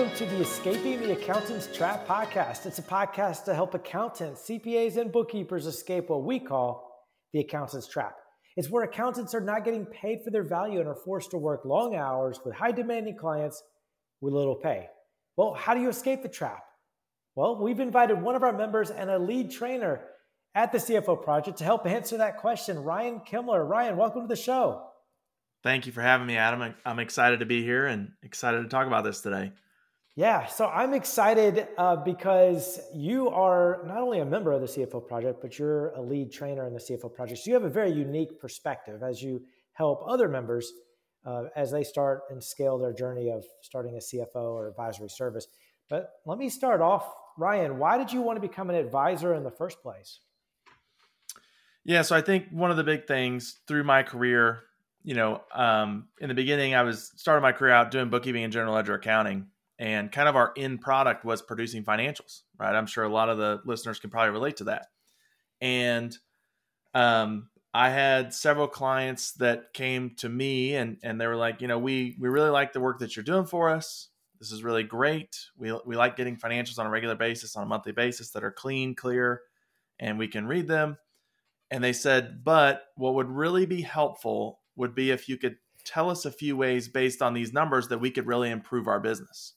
welcome to the Escaping the Accountant's Trap podcast. It's a podcast to help accountants, CPAs, and bookkeepers escape what we call the accountant's trap. It's where accountants are not getting paid for their value and are forced to work long hours with high demanding clients with little pay. Well, how do you escape the trap? Well, we've invited one of our members and a lead trainer at the CFO Project to help answer that question, Ryan Kimmler. Ryan, welcome to the show. Thank you for having me, Adam. I'm excited to be here and excited to talk about this today. Yeah, so I'm excited because you are not only a member of the CFO Project, but you're a lead trainer in the CFO Project. So you have a very unique perspective as you help other members as they start and scale their journey of starting a CFO or advisory service. But let me start off, Ryan, why did you want to become an advisor in the first place? Yeah, so I think one of the big things through my career, in the beginning, I started my career out doing bookkeeping and general ledger accounting, and kind of our end product was producing financials, right? I'm sure a lot of the listeners can probably relate to that. And I had several clients that came to me and they were like, we really like the work that you're doing for us. This is really great. We like getting financials on a regular basis, on a monthly basis that are clean, clear, and we can read them. And they said, but what would really be helpful would be if you could tell us a few ways based on these numbers that we could really improve our business.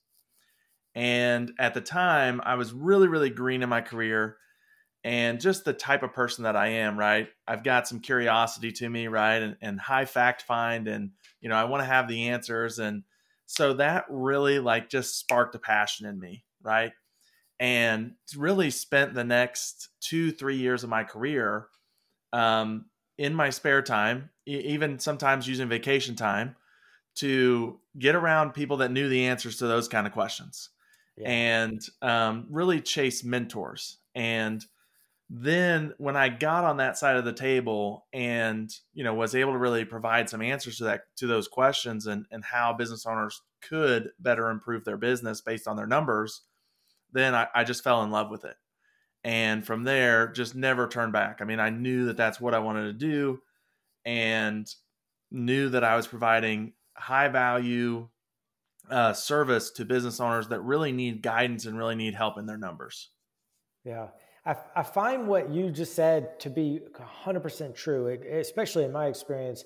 And at the time, I was really, really green in my career and just the type of person that I am, right? I've got some curiosity to me, right? And high fact find, and, I want to have the answers. And so that really just sparked a passion in me, right? And really spent the next 2-3 years of my career in my spare time, even sometimes using vacation time, to get around people that knew the answers to those kind of questions. Yeah. And really chase mentors. And then when I got on that side of the table and, was able to really provide some answers to those questions and how business owners could better improve their business based on their numbers, then I just fell in love with it. And from there, just never turned back. I mean, I knew that that's what I wanted to do, and knew that I was providing high value service to business owners that really need guidance and really need help in their numbers. Yeah. I find what you just said to be 100% true, especially in my experience.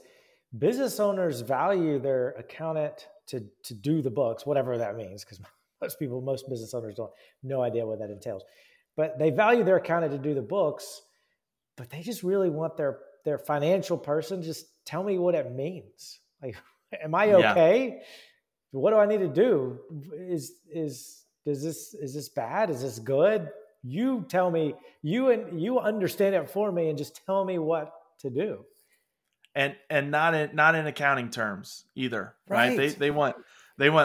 Business owners value their accountant to do the books, whatever that means, because most business owners don't no idea what that entails. But they value their accountant to do the books, but they just really want their financial person, just tell me what it means. Like, am I okay? Yeah. What do I need to do? Is this bad? Is this good? You tell me, you understand it for me, and just tell me what to do. And not in accounting terms either, right? They want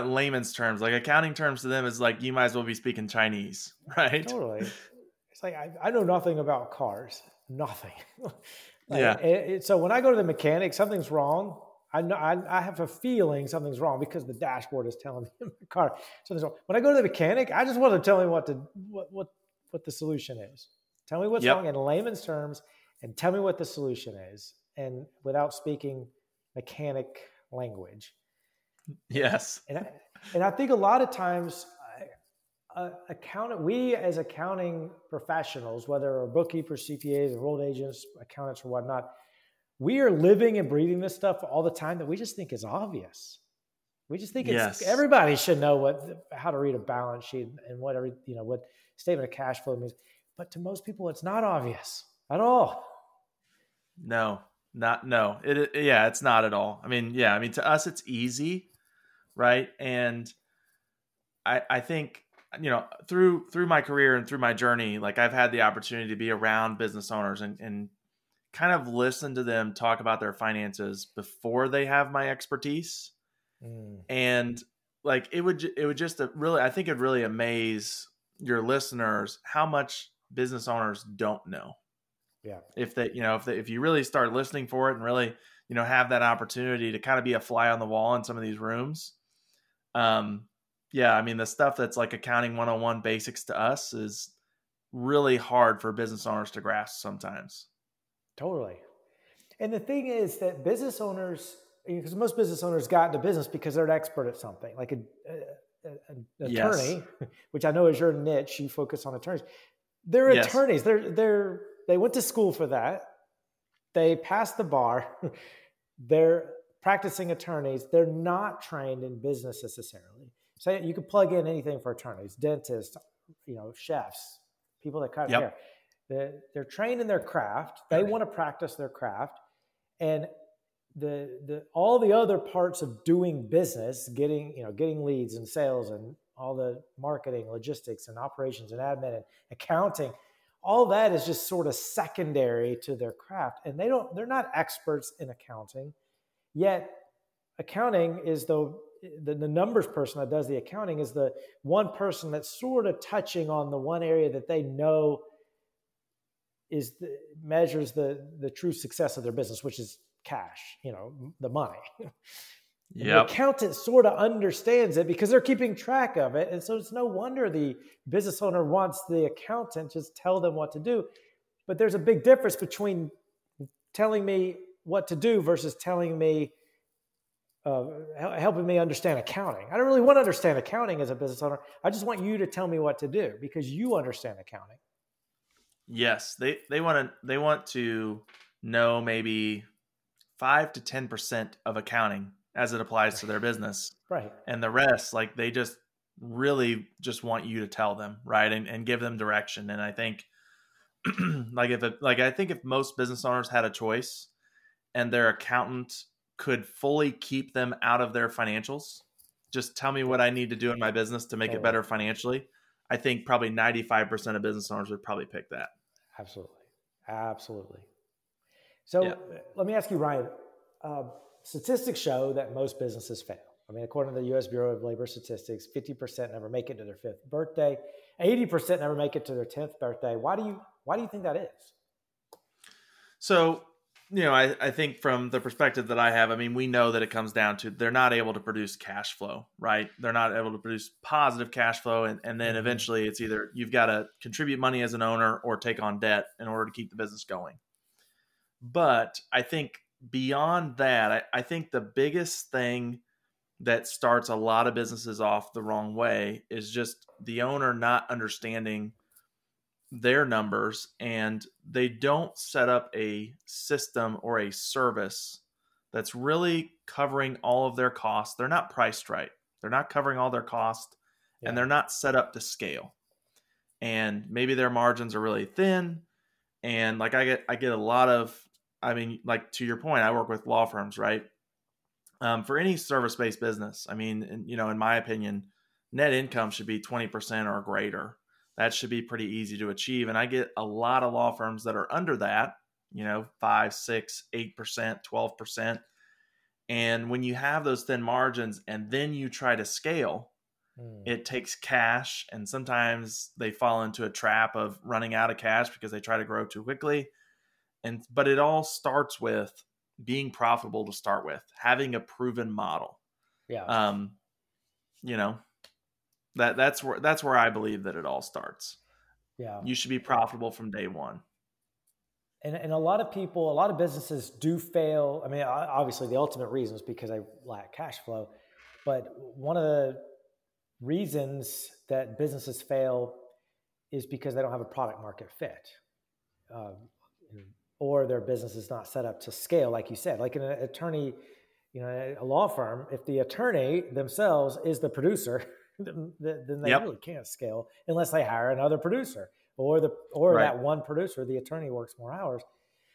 layman's terms. Like, accounting terms to them is like, you might as well be speaking Chinese, right? Totally. It's like, I know nothing about cars, nothing. Yeah. So when I go to the mechanic, something's wrong. I know I have a feeling something's wrong because the dashboard is telling me in my car something's wrong. When I go to the mechanic, I just want to tell me what the solution is. Tell me what's wrong in layman's terms, and tell me what the solution is, and without speaking mechanic language. Yes. And I think a lot of times, we as accounting professionals, whether we're bookkeepers, CPAs, enrolled agents, accountants, or whatnot, we are living and breathing this stuff all the time that we just think is obvious. We just think everybody should know how to read a balance sheet and what statement of cash flow means. But to most people, it's not obvious at all. No. It's not at all. I mean, to us, it's easy, right? And I think, through my career and through my journey, I've had the opportunity to be around business owners and kind of listen to them talk about their finances before they have my expertise. Mm. And it would just really, I think it'd really amaze your listeners how much business owners don't know. Yeah. If you really start listening for it and really, have that opportunity to kind of be a fly on the wall in some of these rooms. The stuff that's like accounting 101 basics to us is really hard for business owners to grasp sometimes. Totally. And the thing is that business owners, because most business owners got into business because they're an expert at something, like attorney, which I know is your niche, you focus on attorneys. They're attorneys. They went to school for that. They passed the bar. They're practicing attorneys. They're not trained in business necessarily. So you could plug in anything for attorneys, dentists, chefs, people that cut hair. They're trained in their craft. They want to practice their craft, and the all the other parts of doing business, getting leads and sales and all the marketing, logistics and operations and admin and accounting, all that is just sort of secondary to their craft. And they're not experts in accounting, yet accounting is the numbers person that does the accounting is the one person that's sort of touching on the one area that they know is measures the true success of their business, which is cash, the money. The accountant sort of understands it because they're keeping track of it. And so it's no wonder the business owner wants the accountant to just tell them what to do. But there's a big difference between telling me what to do versus telling me, helping me understand accounting. I don't really want to understand accounting as a business owner. I just want you to tell me what to do because you understand accounting. Yes. They want to know maybe 5 to 10% of accounting as it applies to their business. Right. And the rest, they just really just want you to tell them, right. And give them direction. And I think if most business owners had a choice and their accountant could fully keep them out of their financials, just tell me what I need to do in my business to make it better financially. I think probably 95% of business owners would probably pick that. Absolutely. So let me ask you, Ryan, statistics show that most businesses fail. I mean, according to the U.S. Bureau of Labor Statistics, 50% never make it to their 5th birthday, 80% never make it to their 10th birthday. Why do you think that is? So, I think from the perspective that I have, I mean, we know that it comes down to they're not able to produce cash flow, right? They're not able to produce positive cash flow. And then eventually it's either you've got to contribute money as an owner or take on debt in order to keep the business going. But I think beyond that, I think the biggest thing that starts a lot of businesses off the wrong way is just the owner not understanding their numbers, and they don't set up a system or a service that's really covering all of their costs. They're not priced right. They're not covering all their costs, and they're not set up to scale. And maybe their margins are really thin. And I get a lot of, to your point, I work with law firms, right? For any service-based business, in my opinion, net income should be 20% or greater. That should be pretty easy to achieve. And I get a lot of law firms that are under that, 5, 6, 8%, 12%. And when you have those thin margins and then you try to scale, it takes cash. And sometimes they fall into a trap of running out of cash because they try to grow too quickly. But it all starts with being profitable to start with, having a proven model. Yeah. That's where I believe that it all starts. Yeah. You should be profitable from day one. And a lot of businesses do fail. I mean, obviously the ultimate reason is because they lack cash flow, but one of the reasons that businesses fail is because they don't have a product market fit, or their business is not set up to scale. Like you said, like an attorney, a law firm, if the attorney themselves is the producer, then they really can't scale unless they hire another producer or that one producer, the attorney works more hours.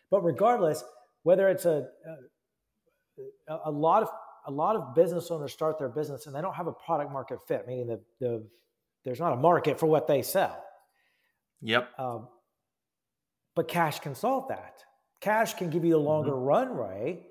But regardless, whether it's a lot of business owners start their business and they don't have a product market fit, meaning there's not a market for what they sell. Yep. But cash can solve that. Cash can give you a longer runway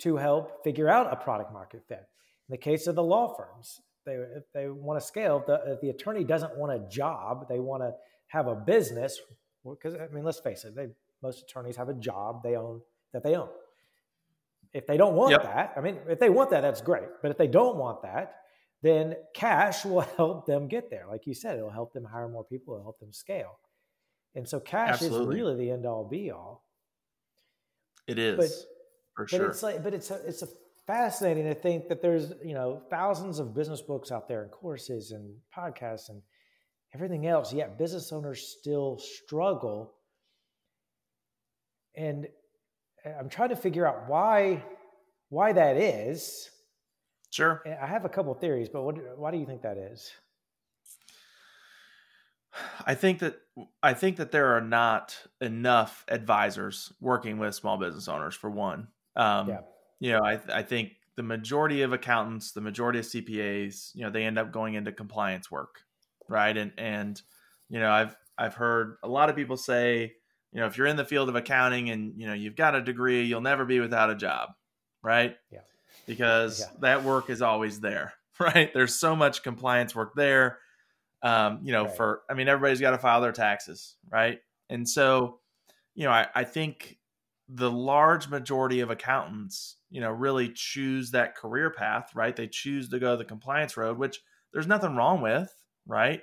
to help figure out a product market fit. In the case of the law firms, if they want to scale, if the attorney doesn't want a job, they want to have a business, because let's face it, most attorneys have a job they own. If they don't want that, if they want that, that's great. But if they don't want that, then cash will help them get there. Like you said, it'll help them hire more people. It'll help them scale. And so cash is really the end all be all. It is, but it's a fascinating to think that there's, you know, thousands of business books out there and courses and podcasts and everything else, yet business owners still struggle. And I'm trying to figure out why that is. Sure. I have a couple of theories, but why do you think that is? I think that there are not enough advisors working with small business owners, for one. You know, I think the majority of accountants, the majority of CPAs, you know, they end up going into compliance work, right? And you know, I've heard a lot of people say, you know, if you're in the field of accounting and, you know, you've got a degree, you'll never be without a job, right? Yeah. Because that work is always there, right? There's so much compliance work there. You know, right. Everybody's got to file their taxes, right? And so, you know, I think the large majority of accountants, you know, really choose that career path, right? They choose to go the compliance road, which there's nothing wrong with, right?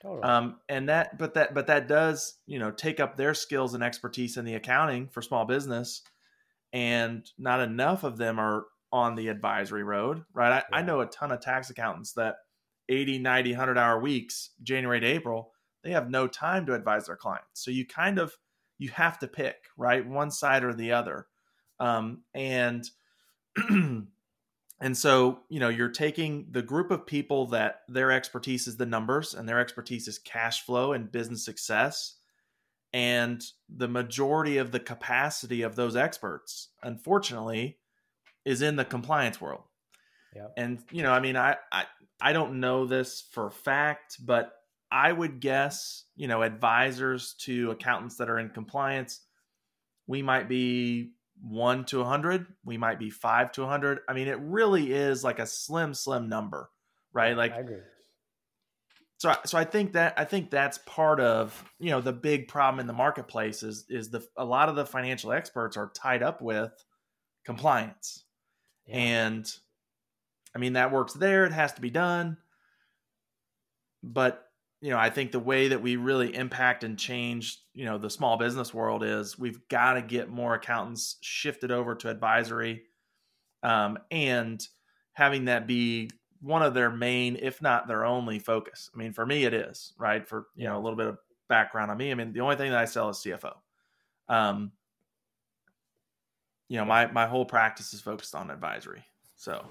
Totally. But that does, you know, take up their skills and expertise in the accounting for small business, and not enough of them are on the advisory road, right? I know a ton of tax accountants that 80, 90, 100-hour weeks, January to April, they have no time to advise their clients. So you have to pick, right? One side or the other. And so, you know, you're taking the group of people that their expertise is the numbers and their expertise is cash flow and business success. And the majority of the capacity of those experts, unfortunately, is in the compliance world. Yep. And, you know, I mean, I don't know this for a fact, but I would guess, you know, advisors to accountants that are in compliance, we might be 1 to 100. We might be 5 to 100. I mean, it really is like a slim number, right? Like, I agree. So I think that's part of, you know, the big problem in the marketplace is a lot of the financial experts are tied up with compliance. Yeah. And I mean, that work's there. It has to be done. But, you know, I think the way that we really impact and change, you know, the small business world is we've got to get more accountants shifted over to advisory, and having that be one of their main, if not their only focus. I mean, for me, it is, right? For, you know, a little bit of background on me. I mean, the only thing that I sell is CFO. You know, my whole practice is focused on advisory. So,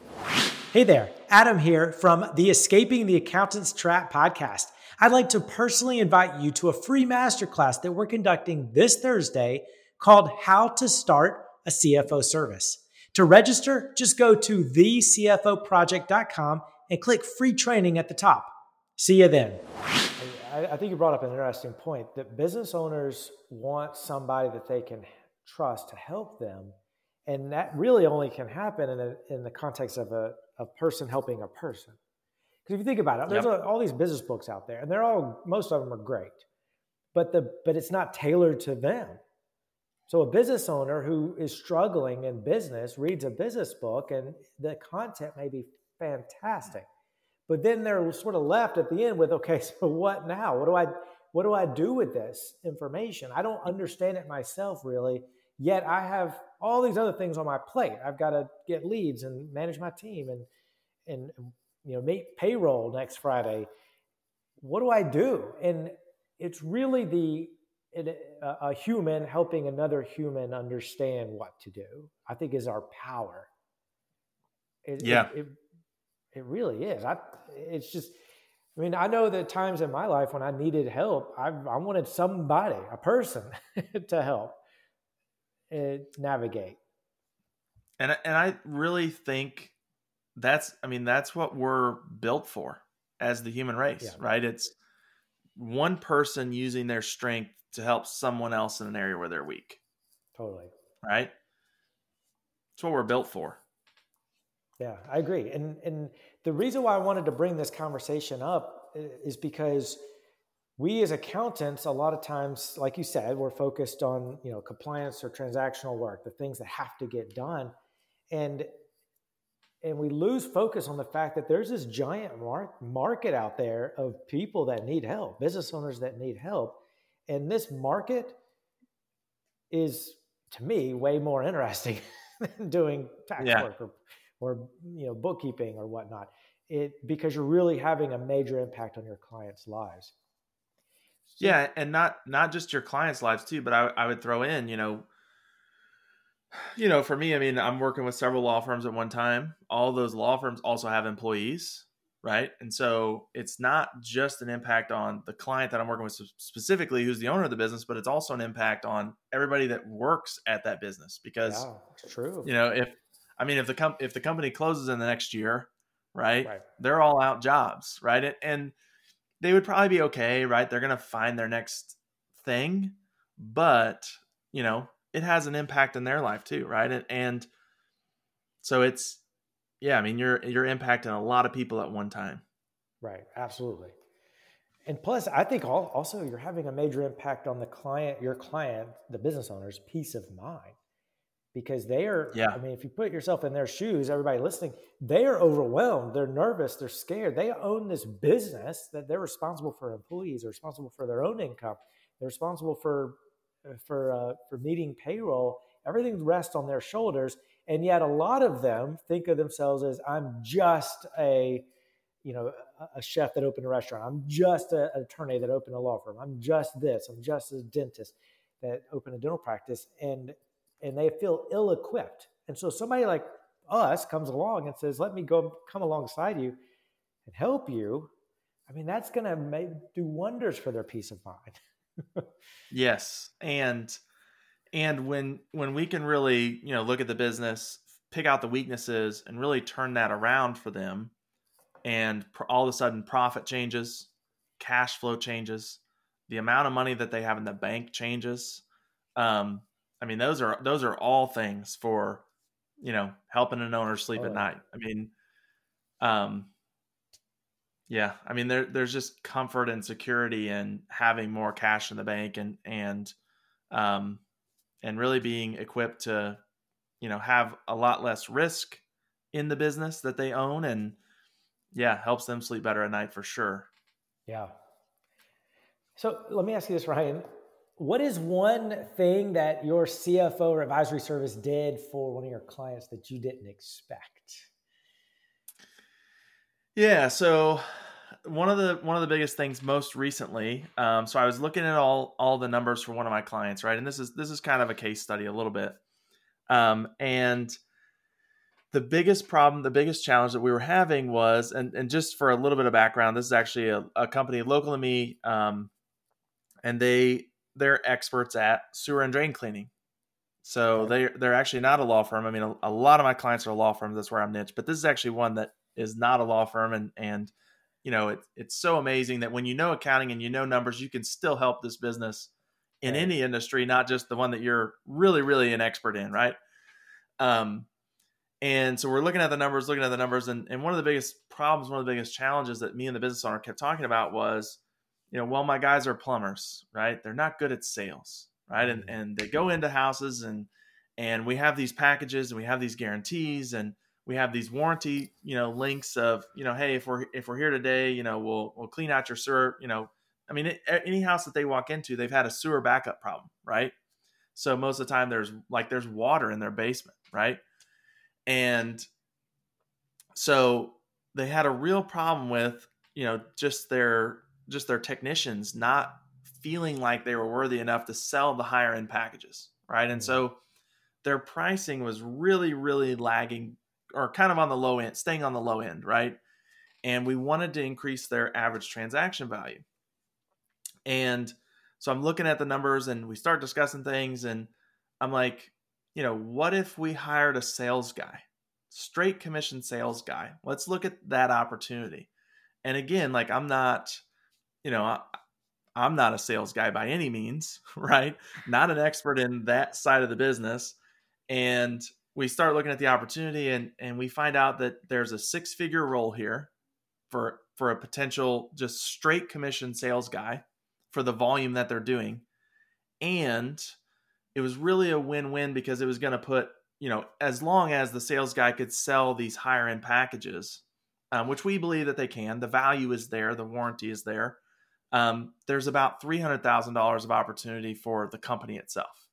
hey there, Adam here from the Escaping the Accountant's Trap podcast. I'd like to personally invite you to a free masterclass that we're conducting this Thursday called How to Start a CFO Service. To register, just go to thecfoproject.com and click free training at the top. See you then. I think you brought up an interesting point that business owners want somebody that they can trust to help them. And that really only can happen in the context of a person helping a person. Because if you think about it, there's all these business books out there, and most of them are great, but it's not tailored to them. So a business owner who is struggling in business reads a business book, and the content may be fantastic, but then they're sort of left at the end with, okay, so what now? What do I do with this information? I don't understand it myself, really. Yet I have all these other things on my plate. I've got to get leads and manage my team and you know, make payroll next Friday. What do I do? And it's really a human helping another human understand what to do, I think, is our power. It really is. It's just, I mean, I know that times in my life when I needed help, I wanted somebody, a person, to help navigate. And I really think that's what we're built for as the human race, right? It's one person using their strength to help someone else in an area where they're weak. Totally. Right? It's what we're built for. Yeah, I agree. And the reason why I wanted to bring this conversation up is because we as accountants, a lot of times, like you said, we're focused on, you know, compliance or transactional work, the things that have to get done. And we lose focus on the fact that there's this giant market out there of people that need help, business owners that need help. And this market is, to me, way more interesting than doing tax work or bookkeeping or whatnot. Because you're really having a major impact on your clients' lives. So, yeah, and not just your clients' lives too, but I would throw in, for me, I mean, I'm working with several law firms at one time. All those law firms also have employees, right? And so it's not just an impact on the client that I'm working with specifically, who's the owner of the business, but it's also an impact on everybody that works at that business. Because, true. If the company closes in the next year, right, they're all out jobs, right? And they would probably be okay, right? They're going to find their next thing, but, it has an impact in their life too, right? And so it's, you're impacting a lot of people at one time. Right. Absolutely. And plus, I think also you're having a major impact on your client, the business owner's peace of mind, because they are, if you put yourself in their shoes, everybody listening, they are overwhelmed. They're nervous. They're scared. They own this business that they're responsible for employees. They're responsible for their own income. They're responsible for meeting payroll. Everything rests on their shoulders, and yet a lot of them think of themselves as, I'm just a chef that opened a restaurant. I'm just an attorney that opened a law firm. I'm just this. I'm just a dentist that opened a dental practice, and they feel ill-equipped. And so somebody like us comes along and says, "Let me come alongside you and help you." I mean, that's going to do wonders for their peace of mind. Yes. And when we can really, look at the business, pick out the weaknesses and really turn that around for them, and all of a sudden profit changes, cash flow changes, the amount of money that they have in the bank changes. Those are all things for, helping an owner sleep at night. There's just comfort and security in having more cash in the bank and really being equipped to, have a lot less risk in the business that they own, and helps them sleep better at night for sure. Yeah. So let me ask you this, Ryan. What is one thing that your CFO or advisory service did for one of your clients that you didn't expect? Yeah. So one of the biggest things most recently, so I was looking at all the numbers for one of my clients, right? And this is kind of a case study a little bit. And the biggest problem, the biggest challenge that we were having was, and just for a little bit of background, this is actually a company local to me. And they're experts at sewer and drain cleaning. So they're actually not a law firm. I mean, a lot of my clients are law firms. That's where I'm niche, but this is actually one that is not a law firm. And it's so amazing that when you know accounting and you know numbers, you can still help this business in any industry, not just the one that you're really, really an expert in, right? And so we're looking at the numbers. And one of the biggest problems, one of the biggest challenges that me and the business owner kept talking about was, well, my guys are plumbers, right? They're not good at sales, right? And they go into houses and we have these packages and we have these guarantees and we have these warranty, links of, hey, if we're here today, we'll clean out your sewer. Any house that they walk into, they've had a sewer backup problem, right? So most of the time there's water in their basement, right? And so they had a real problem with, just their technicians not feeling like they were worthy enough to sell the higher end packages, right? And so their pricing was really, really lagging, or kind of on the low end, staying on the low end, right? And we wanted to increase their average transaction value. And so I'm looking at the numbers and we start discussing things and I'm like, what if we hired a sales guy, straight commission sales guy? Let's look at that opportunity. And again, like I'm not a sales guy by any means, right? Not an expert in that side of the business. And we start looking at the opportunity and we find out that there's a 6-figure role here for a potential just straight commission sales guy for the volume that they're doing. And it was really a win-win because it was going to put, as long as the sales guy could sell these higher end packages, which we believe that they can, the value is there, the warranty is there. There's about $300,000 of opportunity for the company itself.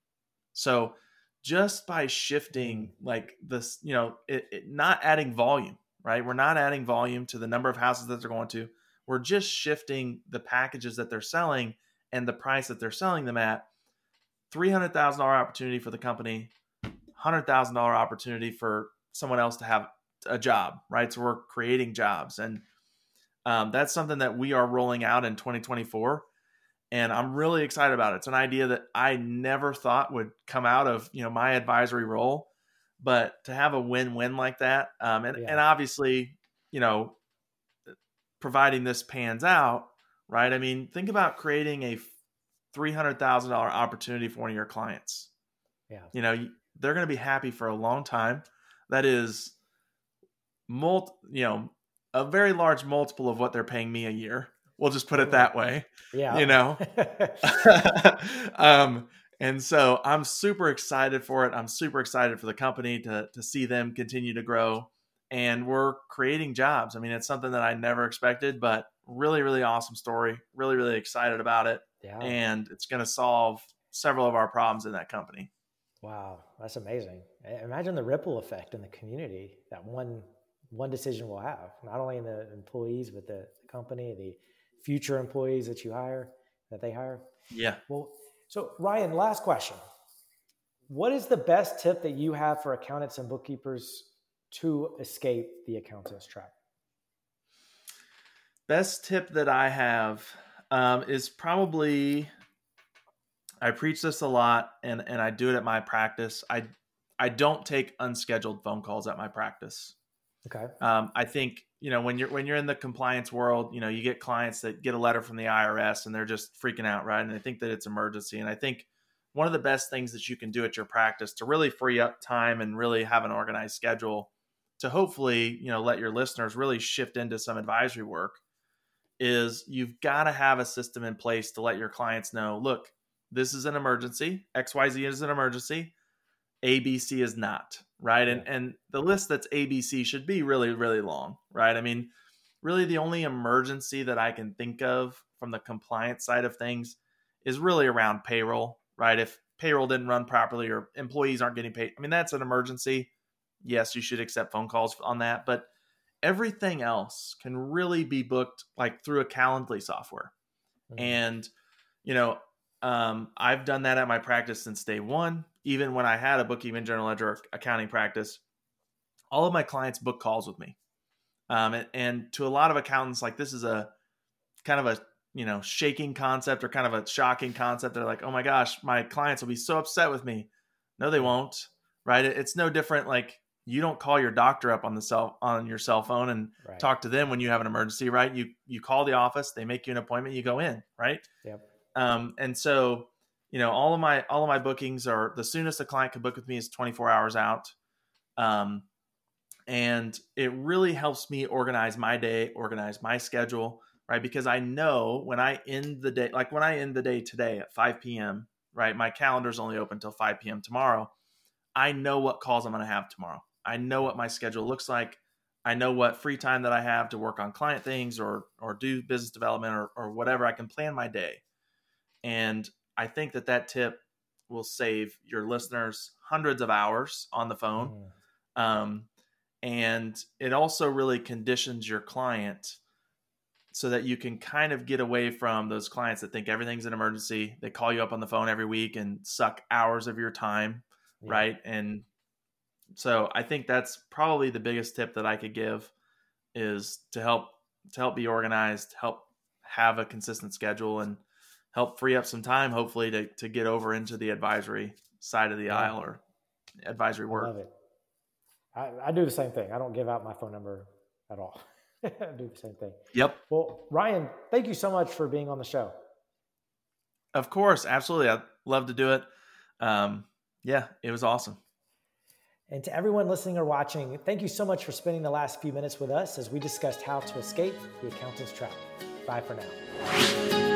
So just by shifting like this, you know, not adding volume, right? We're not adding volume to the number of houses that they're going to. We're just shifting the packages that they're selling and the price that they're selling them at. $300,000 opportunity for the company, $100,000 opportunity for someone else to have a job, right? So we're creating jobs. And that's something that we are rolling out in 2024. And I'm really excited about it. It's an idea that I never thought would come out of, you know, my advisory role, but to have a win-win like that. And obviously, you know, providing this pans out, right? I mean, think about creating a $300,000 opportunity for one of your clients. Yeah. You know, they're going to be happy for a long time. That is a very large multiple of what they're paying me a year. We'll just put it that way. Yeah. You know? And so I'm super excited for it. I'm super excited for the company to see them continue to grow, and we're creating jobs. I mean, it's something that I never expected, but really, really awesome story. Really, really excited about it. Yeah. And it's going to solve several of our problems in that company. Wow. That's amazing. Imagine the ripple effect in the community that one decision will have, not only in the employees, but the company, the future employees that they hire. Yeah. Well, so Ryan, last question. What is the best tip that you have for accountants and bookkeepers to escape the accountant's trap? Best tip that I have is probably, I preach this a lot and I do it at my practice. I don't take unscheduled phone calls at my practice. Okay. I think, you know, when you're in the compliance world, you know, you get clients that get a letter from the IRS and they're just freaking out, right? And they think that it's emergency. And I think one of the best things that you can do at your practice to really free up time and really have an organized schedule to hopefully, you know, let your listeners really shift into some advisory work is you've got to have a system in place to let your clients know, look, this is an emergency. XYZ is an emergency. ABC is not, right? And the list that's ABC should be really, really long, right? I mean, really the only emergency that I can think of from the compliance side of things is really around payroll, right? If payroll didn't run properly or employees aren't getting paid, I mean, that's an emergency. Yes, you should accept phone calls on that, but everything else can really be booked like through a Calendly software. Mm-hmm. And, you know, I've done that at my practice since day one. Even when I had a bookkeeping general ledger accounting practice, all of my clients book calls with me. And to a lot of accountants, like this is a kind of a, you know, shaking concept or kind of a shocking concept. They're like, oh my gosh, my clients will be so upset with me. No, they won't. Right. It's no different. Like you don't call your doctor up on your cell phone and right. talk to them when you have an emergency, right? You call the office, they make you an appointment, you go in, right? Yep. And so, you know, all of my bookings are the soonest a client can book with me is 24 hours out. And it really helps me organize my day, organize my schedule, right? Because I know when I end the day, like when I end the day today at 5 p.m., right? My calendar's only open till 5 p.m. tomorrow. I know what calls I'm going to have tomorrow. I know what my schedule looks like. I know what free time that I have to work on client things or do business development or whatever. I can plan my day. And I think that tip will save your listeners hundreds of hours on the phone. Mm. And it also really conditions your client so that you can kind of get away from those clients that think everything's an emergency. They call you up on the phone every week and suck hours of your time. Yeah. Right. And so I think that's probably the biggest tip that I could give is to help be organized, help have a consistent schedule and help free up some time, hopefully to get over into the advisory side of the aisle or advisory work. I love it. I do the same thing. I don't give out my phone number at all. I do the same thing. Yep. Well, Ryan, thank you so much for being on the show. Of course. Absolutely. I'd love to do it. Yeah, it was awesome. And to everyone listening or watching, thank you so much for spending the last few minutes with us as we discussed how to escape the accountant's trap. Bye for now.